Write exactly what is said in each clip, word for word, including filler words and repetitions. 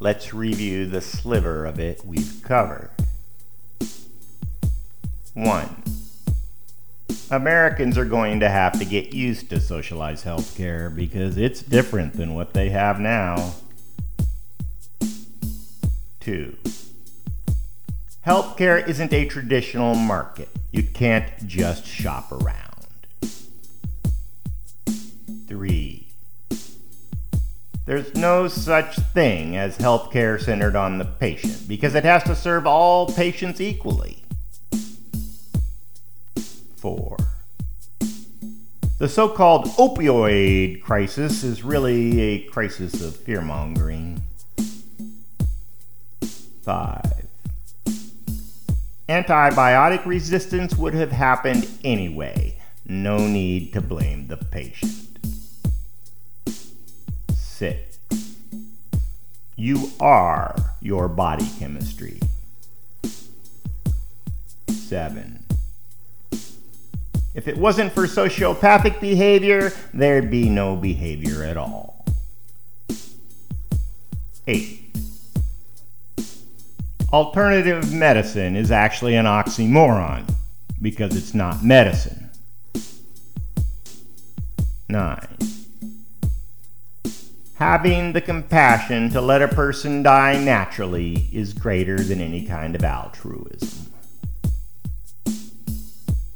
Let's review the sliver of it we've covered. One, Americans are going to have to get used to socialized healthcare because it's different than what they have now. Two, healthcare isn't a traditional market. You can't just shop around. Three, there's no such thing as healthcare centered on the patient because it has to serve all patients equally. Four, the so-called opioid crisis is really a crisis of fear-mongering. Five, antibiotic resistance would have happened anyway. No need to blame the patient. Six, you are your body chemistry. Seven, if it wasn't for sociopathic behavior, there'd be no behavior at all. Eight, alternative medicine is actually an oxymoron because it's not medicine. Nine, having the compassion to let a person die naturally is greater than any kind of altruism.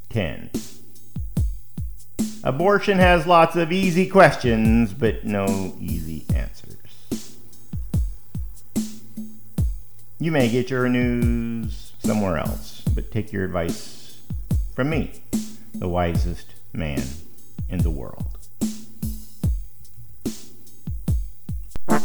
Ten, abortion has lots of easy questions, but no easy answers. You may get your news somewhere else, but take your advice from me, the wisest man in the world.